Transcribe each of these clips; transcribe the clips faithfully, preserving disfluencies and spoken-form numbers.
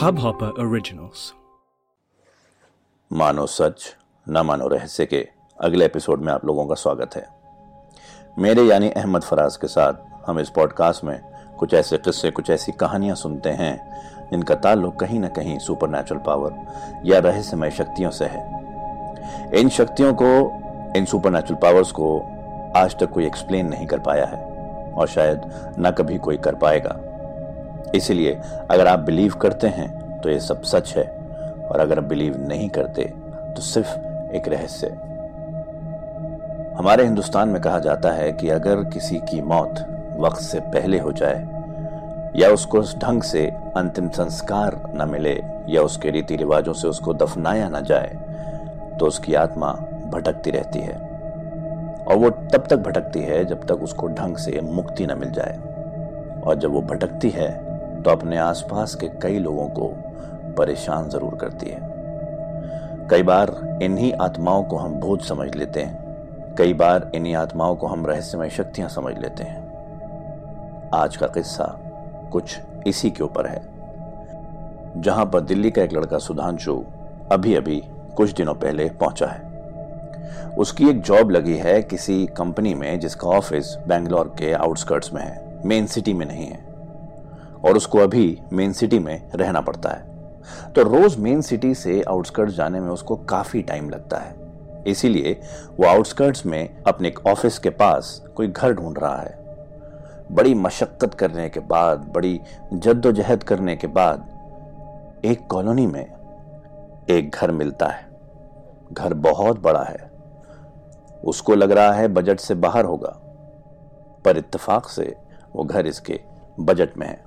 Hub hopper originals. मानो सच ना मानो रहस्य के अगले एपिसोड में आप लोगों का स्वागत है। मेरे यानी अहमद फराज के साथ हम इस पॉडकास्ट में कुछ ऐसे किस्से, कुछ ऐसी कहानियां सुनते हैं जिनका ताल्लुक कहीं ना कहीं सुपरनैचुरल पावर या रहस्यमय शक्तियों से है। इन शक्तियों को, इन सुपरनैचुरल पावर्स को आज तक कोई एक्सप्लेन नहीं कर पाया है और शायद ना कभी कोई कर पाएगा। इसलिए अगर आप बिलीव करते हैं तो ये सब सच है और अगर आप बिलीव नहीं करते तो सिर्फ एक रहस्य। हमारे हिंदुस्तान में कहा जाता है कि अगर किसी की मौत वक्त से पहले हो जाए या उसको उस ढंग से अंतिम संस्कार न मिले या उसके रीति रिवाजों से उसको दफनाया ना जाए तो उसकी आत्मा भटकती रहती है और वो तब तक भटकती है जब तक उसको ढंग से मुक्ति न मिल जाए। और जब वो भटकती है तो अपने आसपास के कई लोगों को परेशान जरूर करती है। कई बार इन्हीं आत्माओं को हम भूत समझ लेते हैं, कई बार इन्हीं आत्माओं को हम रहस्यमय शक्तियां समझ लेते हैं। आज का किस्सा कुछ इसी के ऊपर है, जहां पर दिल्ली का एक लड़का सुधांशु अभी अभी कुछ दिनों पहले पहुंचा है। उसकी एक जॉब लगी है किसी कंपनी में जिसका ऑफिस बेंगलोर के आउटस्कर्ट्स में है, मेन सिटी में नहीं है। और उसको अभी मेन सिटी में रहना पड़ता है, तो रोज मेन सिटी से आउटस्कर्ट्स जाने में उसको काफी टाइम लगता है। इसीलिए वो आउटस्कर्ट्स में अपने एक ऑफिस के पास कोई घर ढूंढ रहा है। बड़ी मशक्कत करने के बाद, बड़ी जद्दोजहद करने के बाद एक कॉलोनी में एक घर मिलता है। घर बहुत बड़ा है, उसको लग रहा है बजट से बाहर होगा, पर इत्तेफाक से वो घर इसके बजट में है।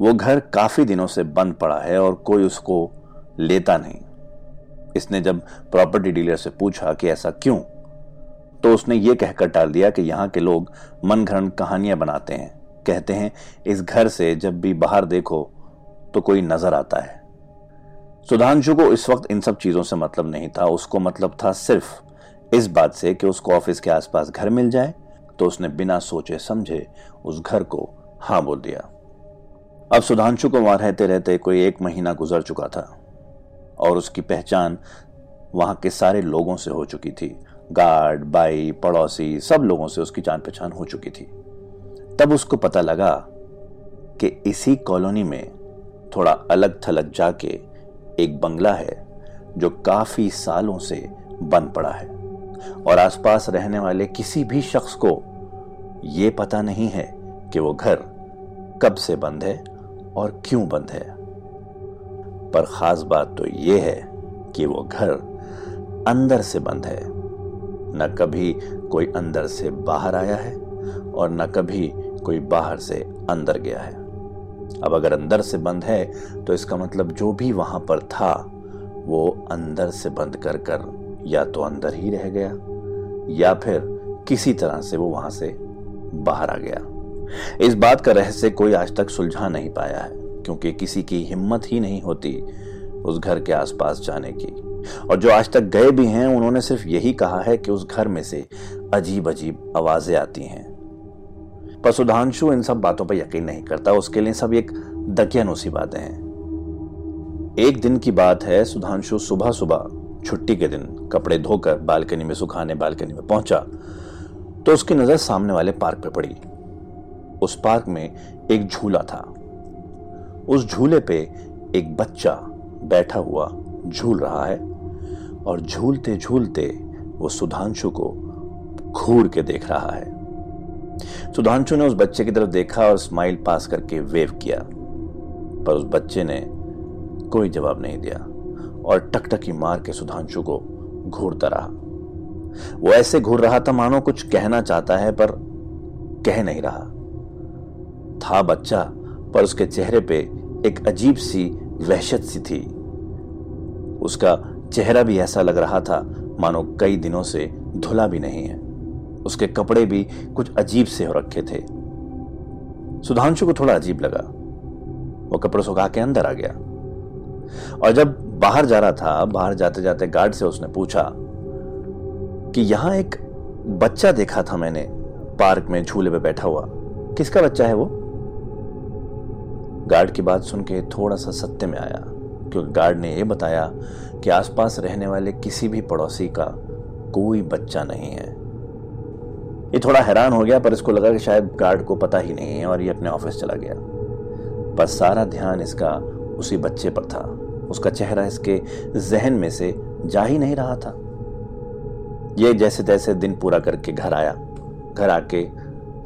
वो घर काफी दिनों से बंद पड़ा है और कोई उसको लेता नहीं। इसने जब प्रॉपर्टी डीलर से पूछा कि ऐसा क्यों, तो उसने ये कहकर टाल दिया कि यहाँ के लोग मनगढ़ंत कहानियां बनाते हैं, कहते हैं इस घर से जब भी बाहर देखो तो कोई नजर आता है। सुधांशु को इस वक्त इन सब चीजों से मतलब नहीं था, उसको मतलब था सिर्फ इस बात से कि उसको ऑफिस के आसपास घर मिल जाए। तो उसने बिना सोचे समझे उस घर को हाँ बोल दिया। अब सुधांशु को वहां रहते रहते कोई एक महीना गुजर चुका था और उसकी पहचान वहां के सारे लोगों से हो चुकी थी। गार्ड, बाई, पड़ोसी, सब लोगों से उसकी जान पहचान हो चुकी थी। तब उसको पता लगा कि इसी कॉलोनी में थोड़ा अलग थलग जाके एक बंगला है जो काफी सालों से बंद पड़ा है और आसपास रहने वाले किसी भी शख्स को ये पता नहीं है कि वो घर कब से बंद है और क्यों बंद है। पर खास बात तो ये है कि वो घर अंदर से बंद है। न कभी कोई अंदर से बाहर आया है और न कभी कोई बाहर से अंदर गया है। अब अगर अंदर से बंद है तो इसका मतलब जो भी वहां पर था वो अंदर से बंद कर कर या तो अंदर ही रह गया या फिर किसी तरह से वो वहां से बाहर आ गया। इस बात का रहस्य कोई आज तक सुलझा नहीं पाया है क्योंकि किसी की हिम्मत ही नहीं होती उस घर के आसपास जाने की। और जो आज तक गए भी हैं उन्होंने सिर्फ यही कहा है कि उस घर में से अजीब अजीब आवाजें आती हैं। पर सुधांशु इन सब बातों पर यकीन नहीं करता, उसके लिए सब एक दकियानूसी बातें हैं। एक दिन की बात है, सुधांशु सुबह सुबह छुट्टी के दिन कपड़े धोकर बालकनी में सुखाने बालकनी में पहुंचा तो उसकी नजर सामने वाले पार्क पे पड़ी। उस पार्क में एक झूला था, उस झूले पे एक बच्चा बैठा हुआ झूल रहा है और झूलते झूलते वो सुधांशु को घूर के देख रहा है। सुधांशु ने उस बच्चे की तरफ देखा और स्माइल पास करके वेव किया, पर उस बच्चे ने कोई जवाब नहीं दिया और टकटकी मार के सुधांशु को घूरता रहा। वो ऐसे घूर रहा था मानो कुछ कहना चाहता है पर कह नहीं रहा था बच्चा, पर उसके चेहरे पे एक अजीब सी वहशत सी थी। उसका चेहरा भी ऐसा लग रहा था मानो कई दिनों से धुला भी नहीं है। उसके कपड़े भी कुछ अजीब से हो रखे थे। सुधांशु को थोड़ा अजीब लगा, वो कपड़े सुखा के अंदर आ गया और जब बाहर जा रहा था, बाहर जाते जाते गार्ड से उसने पूछा कि यहां एक बच्चा देखा था मैंने पार्क में झूले पे बैठा हुआ, किसका बच्चा है वो? गार्ड की बात सुन के थोड़ा सा सत्य में आया, क्योंकि गार्ड ने यह बताया कि आसपास रहने वाले किसी भी पड़ोसी का कोई बच्चा नहीं है। ये थोड़ा हैरान हो गया, पर इसको लगा कि शायद गार्ड को पता ही नहीं है और ये अपने ऑफिस चला गया। पर सारा ध्यान इसका उसी बच्चे पर था। उसका चेहरा इसके जहन में से जा ही नहीं रहा था। ये जैसे तैसे दिन पूरा करके घर आया। घर आके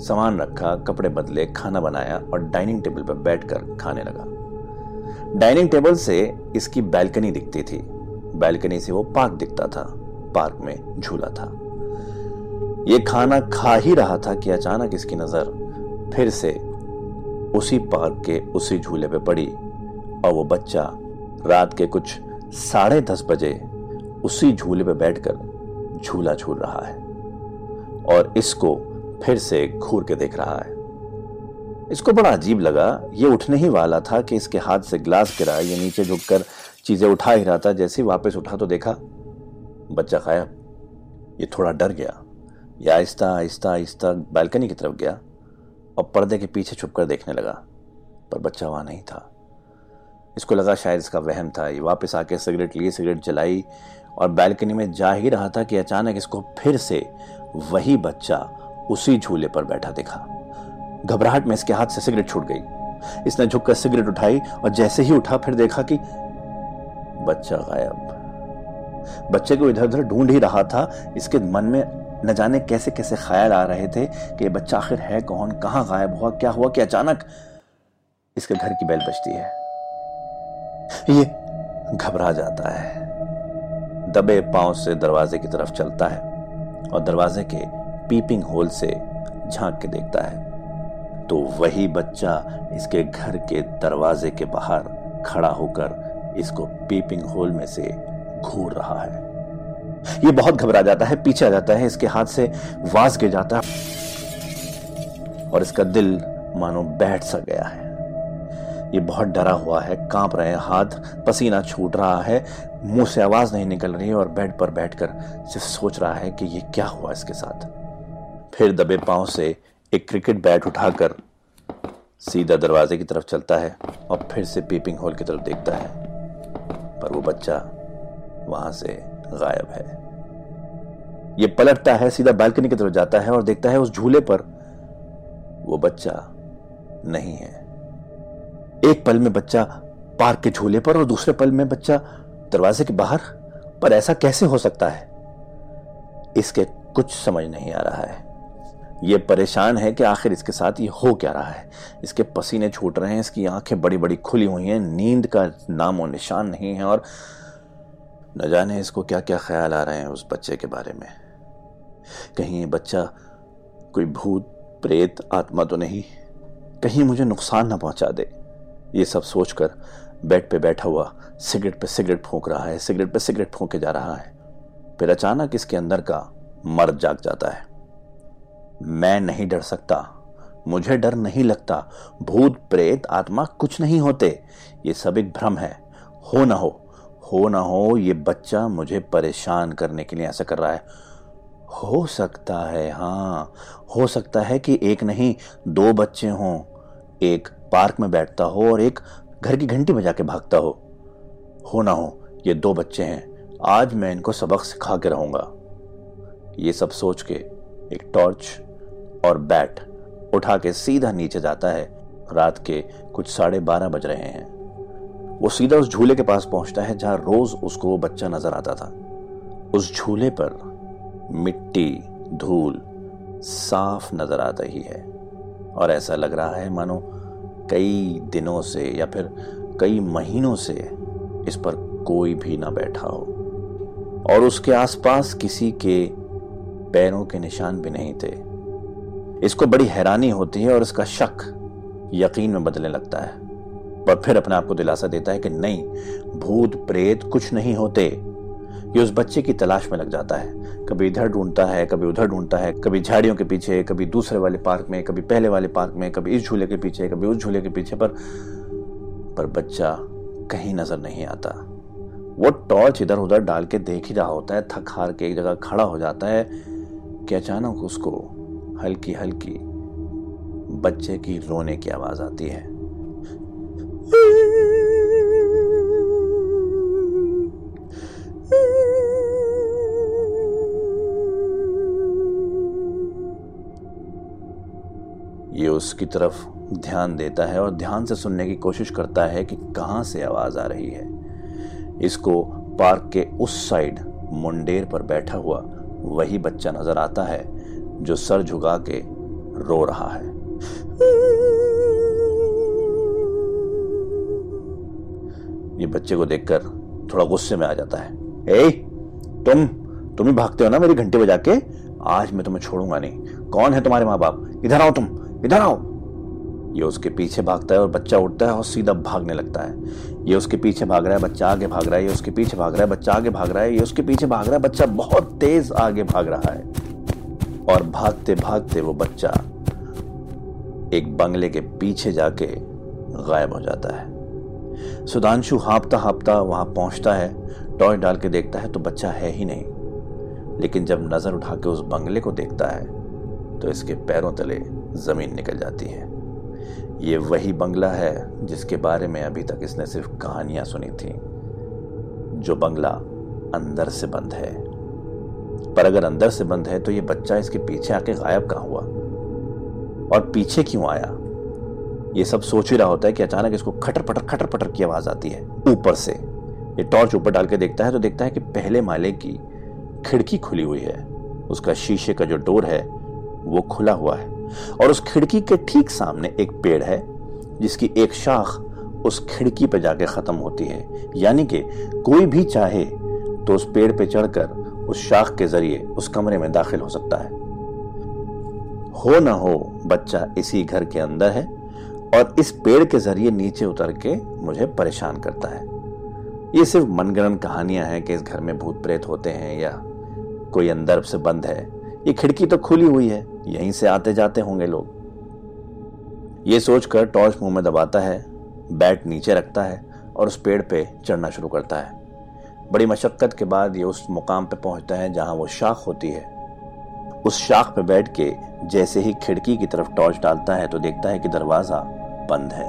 सामान रखा, कपड़े बदले, खाना बनाया और डाइनिंग टेबल पर बैठकर खाने लगा। डाइनिंग टेबल से इसकी बैल्कनी दिखती थी। बैल्कनी से वो पार्क दिखता था। पार्क में झूला था। ये खाना खा ही रहा था कि अचानक इसकी नजर फिर से उसी पार्क के उसी झूले पे पड़ी और वो बच्चा रात के कुछ साढ़े दस बजे उसी झूले पे बैठकर झूला झूल रहा है और इसको फिर से घूर के देख रहा है। इसको बड़ा अजीब लगा। ये उठने ही वाला था कि इसके हाथ से ग्लास गिरा। ये नीचे झुककर चीजें उठा ही रहा था। जैसे वापस उठा तो देखा बच्चा गायब। ये थोड़ा डर गया। यह आहिस्ता आहिस्ता आहिस्ता बालकनी की तरफ गया और पर्दे के पीछे छुपकर देखने लगा, पर बच्चा वहाँ नहीं था। इसको लगा शायद इसका वहम था। ये वापस आके सिगरेट लिए, सिगरेट जलाई और बालकनी में जा ही रहा था कि अचानक इसको फिर से वही बच्चा उसी झूले पर बैठा दिखा। घबराहट में इसके हाथ से सिगरेट छूट गई। इसने झुककर सिगरेट उठाई और जैसे ही उठा फिर देखा कि बच्चा गायब। बच्चे को इधर उधर ढूंढ ही रहा था। इसके मन में न जाने कैसे कैसे ख्याल आ रहे थे कि ये बच्चा आखिर है कौन, कहां गायब हुआ, क्या हुआ कि अचानक इसके घर की बेल बजती है। ये घबरा जाता है, दबे पांव से दरवाजे की तरफ चलता है और दरवाजे के पीपिंग होल से झांक के देखता है तो वही बच्चा इसके घर के दरवाजे के बाहर खड़ा होकर इसको पीपिंग होल में से घूर रहा है। ये बहुत घबरा जाता है, पीछे आ जाता है, इसके हाथ से वास गिर जाता है और इसका दिल मानो बैठ सा गया है। ये बहुत डरा हुआ है, कांप रहे हैं हाथ, पसीना छूट रहा है, मुंह से आवाज नहीं निकल रही है और बेड पर बैठकर सिर्फ सोच रहा है कि ये क्या हुआ इसके साथ। फिर दबे पांव से एक क्रिकेट बैट उठाकर सीधा दरवाजे की तरफ चलता है और फिर से पीपिंग होल की तरफ देखता है, पर वो बच्चा वहां से गायब है। ये पलटता है, सीधा बालकनी की तरफ जाता है और देखता है उस झूले पर वो बच्चा नहीं है। एक पल में बच्चा पार्क के झूले पर और दूसरे पल में बच्चा दरवाजे के बाहर। पर ऐसा कैसे हो सकता है, इसके कुछ समझ नहीं आ रहा है। ये परेशान है कि आखिर इसके साथ ये हो क्या रहा है। इसके पसीने छूट रहे हैं, इसकी आंखें बड़ी बड़ी खुली हुई हैं, नींद का नामो निशान नहीं है और न जाने इसको क्या क्या ख्याल आ रहे हैं उस बच्चे के बारे में। कहीं ये बच्चा कोई भूत, प्रेत, आत्मा तो नहीं, कहीं मुझे नुकसान ना पहुंचा दे। ये सब सोचकर बेड पे बैठा हुआ सिगरेट पे सिगरेट फूंक रहा है, सिगरेट पे सिगरेट फूंके जा रहा है। फिर अचानक इसके अंदर का मर्द जाग जाता है। मैं नहीं डर सकता, मुझे डर नहीं लगता, भूत, प्रेत, आत्मा कुछ नहीं होते, ये सब एक भ्रम है। हो ना हो हो ना हो ये बच्चा मुझे परेशान करने के लिए ऐसा कर रहा है। हो सकता है, हाँ हो सकता है कि एक नहीं दो बच्चे हों, एक पार्क में बैठता हो और एक घर की घंटी बजा के भागता हो। हो ना हो ये दो बच्चे हैं, आज मैं इनको सबक सिखा के रहूंगा। ये सब सोच के एक टॉर्च और बैट उठा के सीधा नीचे जाता है। रात के कुछ साढ़े बारह बज रहे हैं। वो सीधा उस झूले के पास पहुंचता है जहां रोज उसको वो बच्चा नजर आता था। उस झूले पर मिट्टी, धूल साफ नजर आ रही है और ऐसा लग रहा है मानो कई दिनों से या फिर कई महीनों से इस पर कोई भी ना बैठा हो और उसके आसपास किसी के पैरों के निशान भी नहीं थे। इसको बड़ी हैरानी होती है और इसका शक यकीन में बदलने लगता है, पर फिर अपने आप को दिलासा देता है कि नहीं, भूत, प्रेत कुछ नहीं होते। ये उस बच्चे की तलाश में लग जाता है। कभी इधर ढूंढता है, कभी उधर ढूंढता है, कभी झाड़ियों के पीछे, कभी दूसरे वाले पार्क में, कभी पहले वाले पार्क में, कभी इस झूले के पीछे, कभी उस झूले के पीछे, पर पर बच्चा कहीं नजर नहीं आता। वो टॉर्च इधर उधर डाल के देख ही रहा होता है, थक हार के एक जगह खड़ा हो जाता है कि अचानक उसको हल्की हल्की बच्चे की रोने की आवाज आती है। ये उसकी तरफ ध्यान देता है और ध्यान से सुनने की कोशिश करता है कि कहाँ से आवाज़ आ रही है। इसको पार्क के उस साइड मुंडेर पर बैठा हुआ वही बच्चा नजर आता है जो सर झुका के रो रहा है। ये बच्चे को देखकर थोड़ा गुस्से में आ जाता है। ए, तुम तुम ही भागते हो ना मेरी घंटी बजा के, आज मैं तुम्हें छोड़ूंगा नहीं। कौन है तुम्हारे माँ बाप? इधर आओ, तुम इधर आओ। ये उसके पीछे भागता है और बच्चा उठता है और सीधा भागने लगता है। ये उसके पीछे भाग रहा है, बच्चा आगे भाग रहा है। ये उसके पीछे भाग रहा है, बच्चा आगे भाग रहा है। ये उसके पीछे भाग रहा है, बच्चा बहुत तेज आगे भाग रहा है। और भागते भागते वो बच्चा एक बंगले के पीछे जाके गायब हो जाता है। सुधांशु हाँपता हाँपता वहां पहुंचता है, टॉय डाल के देखता है तो बच्चा है ही नहीं। लेकिन जब नजर उठा के उस बंगले को देखता है तो इसके पैरों तले जमीन निकल जाती है। ये वही बंगला है जिसके बारे में अभी तक इसने सिर्फ कहानियां सुनी थी। जो बंगला अंदर से बंद है, पर अगर अंदर से बंद है तो ये बच्चा इसके पीछे आके गायब कहाँ हुआ और पीछे क्यों आया? ये सब सोच ही रहा होता है कि अचानक इसको खटर पटर खटर पटर की आवाज आती है ऊपर से। ये टॉर्च ऊपर डाल के देखता है तो देखता है कि पहले माले की खिड़की खुली हुई है। उसका शीशे का जो डोर है वो खुला हुआ है और उस खिड़की के ठीक सामने एक पेड़ है जिसकी एक शाख उस खिड़की पे जाके खत्म होती है। यानी कि कोई भी चाहे तो उस पेड़ पे चढ़कर उस शाख के जरिए उस कमरे में दाखिल हो सकता है। हो ना हो बच्चा इसी घर के अंदर है और इस पेड़ के जरिए नीचे उतर के मुझे परेशान करता है। ये सिर्फ मनगढ़ंत कहानियां हैं कि इस घर में भूत प्रेत होते हैं या कोई अंदर से बंद है। ये खिड़की तो खुली हुई है, यहीं से आते जाते होंगे लोग। ये सोचकर टॉर्च मुंह में दबाता है, बैट नीचे रखता है और उस पेड़ पे चढ़ना शुरू करता है। बड़ी मशक्कत के बाद ये उस मुकाम पे पहुंचता है जहां वो शाख होती है। उस शाख पे बैठ के जैसे ही खिड़की की तरफ टॉर्च डालता है तो देखता है कि दरवाजा बंद है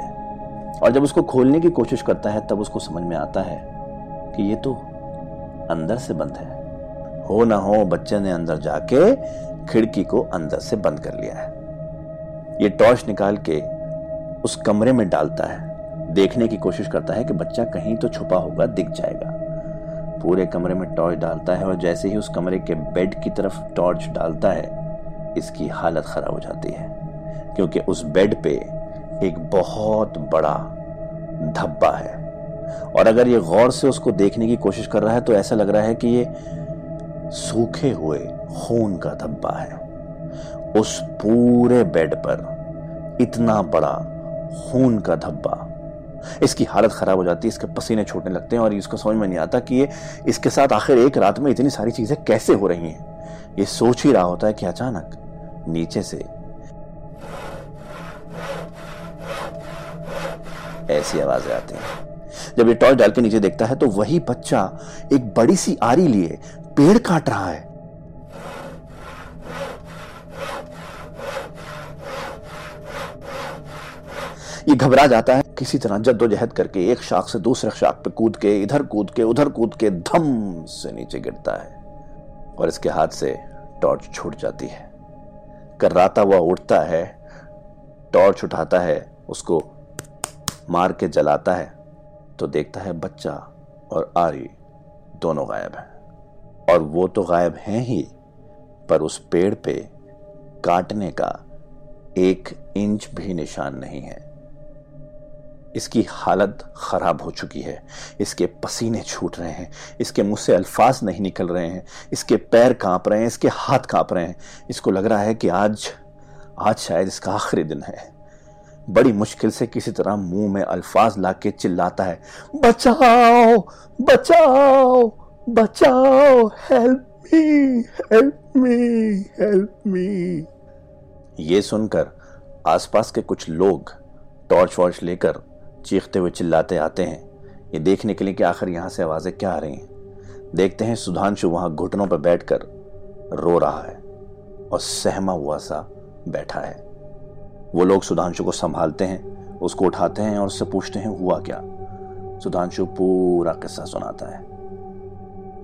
और जब उसको खोलने की कोशिश करता है तब उसको समझ में आता है कि ये तो अंदर से बंद है। हो ना हो बच्चे ने अंदर जाके खिड़की को अंदर से बंद कर लिया है। ये टॉर्च निकाल के उस कमरे में डालता है, देखने की कोशिश करता है कि बच्चा कहीं तो छुपा होगा, दिख जाएगा। पूरे कमरे में टॉर्च डालता है और जैसे ही उस कमरे के बेड की तरफ टॉर्च डालता है इसकी हालत खराब हो जाती है क्योंकि उस बेड पे एक बहुत बड़ा धब्बा है और अगर ये गौर से उसको देखने की कोशिश कर रहा है तो ऐसा लग रहा है कि ये सूखे हुए खून का धब्बा है। उस पूरे बेड पर इतना बड़ा खून का धब्बा। इसकी हालत खराब हो जाती है, इसके पसीने छूटने लगते हैं और इसको समझ में नहीं आता कि ये इसके साथ आखिर एक रात में इतनी सारी चीजें कैसे हो रही हैं। ये सोच ही रहा होता है कि अचानक नीचे से ऐसी आवाजें आती हैं। जब ये टॉर्च डाल के नीचे देखता है तो वही बच्चा एक बड़ी सी आरी लिए पेड़ काट रहा है। ये घबरा जाता है, किसी तरह जद्दोजहद करके एक शाख से दूसरे शाख पे कूद के इधर कूद के उधर कूद के धम से नीचे गिरता है और इसके हाथ से टॉर्च छूट जाती है। कर्राता हुआ उठता है, टॉर्च उठाता है, उसको मार के जलाता है तो देखता है बच्चा और आरी दोनों गायब हैं। और वो तो गायब हैं ही, पर उस पेड़ पे काटने का एक इंच भी निशान नहीं है। इसकी हालत खराब हो चुकी है, इसके पसीने छूट रहे हैं, इसके मुंह से अल्फाज नहीं निकल रहे हैं, इसके पैर कांप रहे हैं, इसके हाथ कांप रहे हैं। इसको लग रहा है कि आज आज शायद इसका आखिरी दिन है। बड़ी मुश्किल से किसी तरह मुंह में अल्फाज लाके चिल्लाता है, बचाओ बचाओ बचाओ, help me help me help me. ये सुनकर आसपास के कुछ लोग टॉर्च वॉर्च लेकर चीखते हुए चिल्लाते आते हैं ये देखने के लिए कि आखिर यहाँ से आवाज़ें क्या आ रही हैं। देखते हैं सुधांशु वहाँ घुटनों पर बैठकर रो रहा है और सहमा हुआ सा बैठा है। वो लोग सुधांशु को संभालते हैं, उसको उठाते हैं और उससे पूछते हैं हुआ क्या। सुधांशु पूरा किस्सा सुनाता है।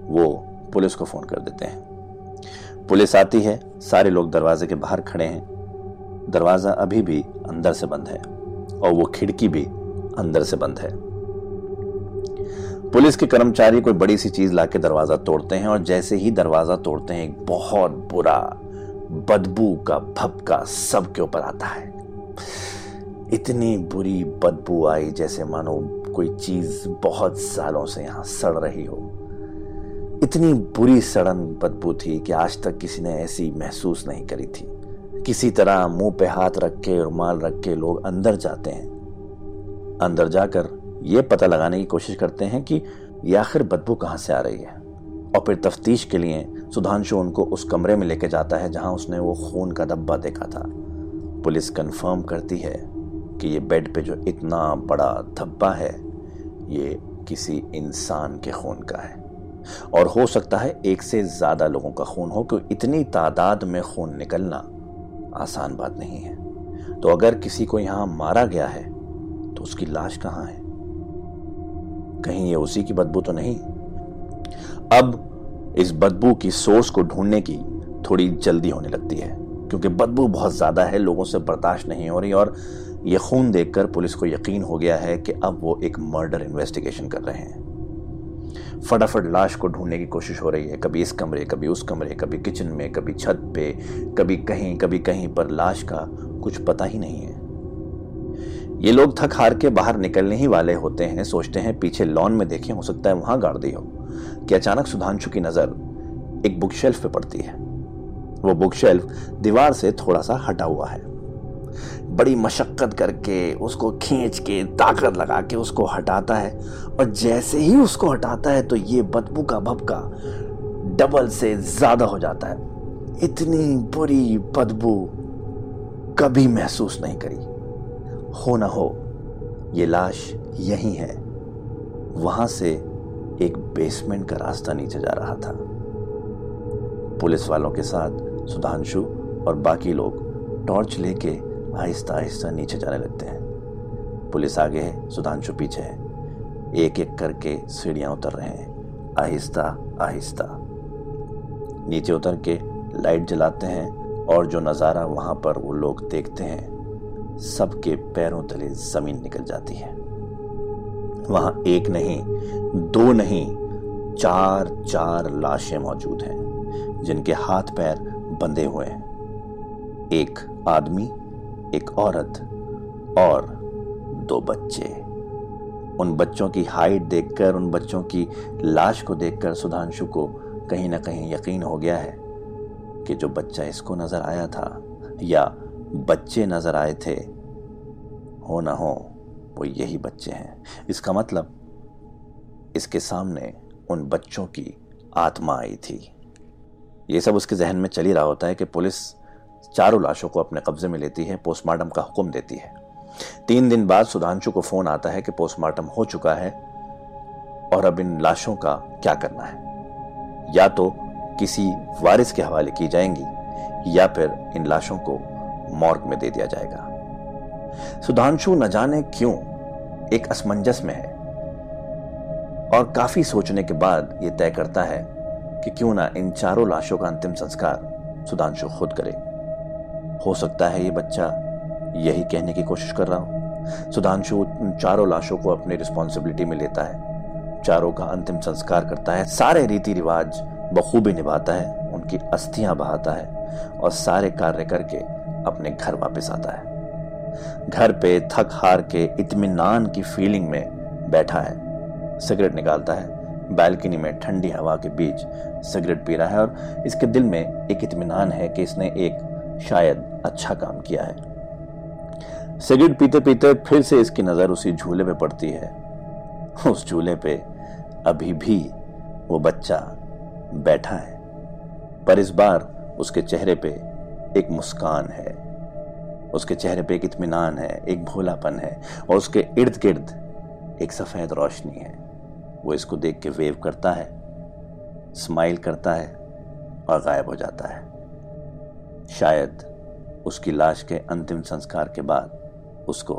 वो पुलिस को फोन कर देते हैं। पुलिस आती है, सारे लोग दरवाजे के बाहर खड़े हैं। दरवाज़ा अभी भी अंदर से बंद है और वो खिड़की भी अंदर से बंद है। पुलिस के कर्मचारी कोई बड़ी सी चीज लाके दरवाजा तोड़ते हैं और जैसे ही दरवाजा तोड़ते हैं एक बहुत बुरा बदबू का भपका सबके ऊपर आता है। इतनी बुरी बदबू आई जैसे मानो कोई चीज बहुत सालों से यहां सड़ रही हो। इतनी बुरी सड़न बदबू थी कि आज तक किसी ने ऐसी महसूस नहीं करी थी। किसी तरह मुंह पे हाथ रख के रुमाल रख के लोग अंदर जाते हैं। अंदर जाकर ये पता लगाने की कोशिश करते हैं कि ये आखिर बदबू कहाँ से आ रही है और फिर तफ्तीश के लिए सुधांशु उनको उस कमरे में लेके जाता है जहाँ उसने वो खून का डब्बा देखा था। पुलिस कंफर्म करती है कि ये बेड पे जो इतना बड़ा धब्बा है ये किसी इंसान के खून का है और हो सकता है एक से ज़्यादा लोगों का खून हो क्योंकि इतनी तादाद में खून निकलना आसान बात नहीं है। तो अगर किसी को यहाँ मारा गया है तो उसकी लाश कहाँ है? कहीं ये उसी की बदबू तो नहीं? अब इस बदबू की सोर्स को ढूंढने की थोड़ी जल्दी होने लगती है क्योंकि बदबू बहुत ज़्यादा है, लोगों से बर्दाश्त नहीं हो रही और ये खून देखकर पुलिस को यकीन हो गया है कि अब वो एक मर्डर इन्वेस्टिगेशन कर रहे हैं। फटाफट लाश को ढूंढने की कोशिश हो रही है, कभी इस कमरे कभी उस कमरे, कभी किचन में कभी छत पे, कभी कहीं कभी कहीं, पर लाश का कुछ पता ही नहीं है। ये लोग थक हार के बाहर निकलने ही वाले होते हैं, सोचते हैं पीछे लॉन में देखें, हो सकता है वहां गाड़ दी हो कि अचानक सुधांशु की नजर एक बुक शेल्फ पे पड़ती है। वो बुक शेल्फ दीवार से थोड़ा सा हटा हुआ है। बड़ी मशक्कत करके उसको खींच के ताकत लगा के उसको हटाता है और जैसे ही उसको हटाता है तो ये बदबू का भपका डबल से ज्यादा हो जाता है। इतनी बुरी बदबू कभी महसूस नहीं करी। हो ना हो ये लाश यही है। वहां से एक बेसमेंट का रास्ता नीचे जा रहा था। पुलिस वालों के साथ सुधांशु और बाकी लोग टॉर्च लेके आहिस्ता आहिस्ता नीचे जाने लगते हैं। पुलिस आगे है, सुधांशु पीछे है। एक एक करके सीढ़ियां उतर रहे हैं, आहिस्ता आहिस्ता नीचे उतर के लाइट जलाते हैं और जो नज़ारा वहां पर वो लोग देखते हैं सबके पैरों तले जमीन निकल जाती है। वहां एक नहीं दो नहीं चार चार लाशें मौजूद हैं जिनके हाथ पैर बंधे हुए हैं। एक आदमी, एक औरत और दो बच्चे। उन बच्चों की हाइट देखकर, उन बच्चों की लाश को देखकर सुधांशु को कहीं ना कहीं यकीन हो गया है कि जो बच्चा इसको नजर आया था या बच्चे नजर आए थे, हो ना हो वो यही बच्चे हैं। इसका मतलब इसके सामने उन बच्चों की आत्मा आई थी। ये सब उसके जहन में चल ही रहा होता है कि पुलिस चारों लाशों को अपने कब्जे में लेती है, पोस्टमार्टम का हुक्म देती है। तीन दिन बाद सुधांशु को फोन आता है कि पोस्टमार्टम हो चुका है और अब इन लाशों का क्या करना है, या तो किसी वारिस के हवाले की जाएंगी या फिर इन लाशों को मॉर्ग में दे दिया जाएगा। सुधांशु न जाने क्यों एक असमंजस में है और काफी सोचने के बाद यह तय करता है कि क्यों ना इन चारों लाशों का अंतिम संस्कार सुधांशु खुद करे। हो सकता है ये बच्चा यही कहने की कोशिश कर रहा हो। सुधांशु उन चारों लाशों को अपनी रिस्पॉन्सिबिलिटी में लेता है, चारों का अंतिम संस्कार करता है, सारे रीति रिवाज बखूबी निभाता है, उनकी अस्थियां बहाता है और सारे कार्य करके अपने घर वापस आता है। घर पे थक हार के इत्मीनान की फीलिंग में बैठा है, सिगरेट निकालता है, बालकनी में ठंडी हवा के बीच सिगरेट पी रहा है और इसके दिल में एक इत्मीनान है कि इसने एक शायद अच्छा काम किया है। सिगरेट पीते पीते फिर से इसकी नजर उसी झूले पे पड़ती है। उस झूले पे अभी भी वो बच्चा बैठा है पर इस बार उसके चेहरे पे एक मुस्कान है, उसके चेहरे पे एक इत्मीनान है, एक भोलापन है और उसके इर्द गिर्द एक सफ़ेद रोशनी है। वो इसको देख के वेव करता है, स्माइल करता है और गायब हो जाता है। शायद उसकी लाश के अंतिम संस्कार के बाद उसको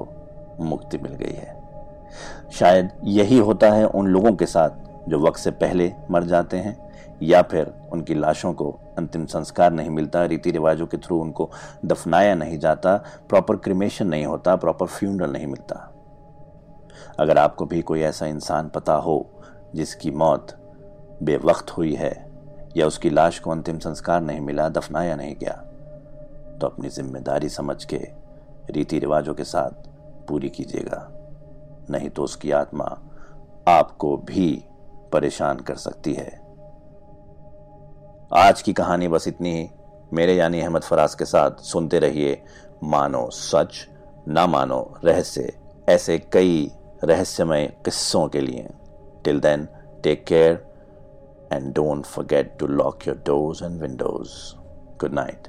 मुक्ति मिल गई है। शायद यही होता है उन लोगों के साथ जो वक्त से पहले मर जाते हैं या फिर उनकी लाशों को अंतिम संस्कार नहीं मिलता, रीति रिवाजों के थ्रू उनको दफनाया नहीं जाता, प्रॉपर क्रिमेशन नहीं होता, प्रॉपर फ्यूनरल नहीं मिलता। अगर आपको भी कोई ऐसा इंसान पता हो जिसकी मौत बेवक्त हुई है या उसकी लाश को अंतिम संस्कार नहीं मिला, दफनाया नहीं गया, तो अपनी जिम्मेदारी समझ के रीति रिवाजों के साथ पूरी कीजिएगा, नहीं तो उसकी आत्मा आपको भी परेशान कर सकती है। आज की कहानी बस इतनी ही। मेरे यानी अहमद फराज के साथ सुनते रहिए मानो सच ना मानो रहस्य, ऐसे कई रहस्यमय किस्सों के लिए। Till then, take care and don't forget to lock your doors and windows. Good night.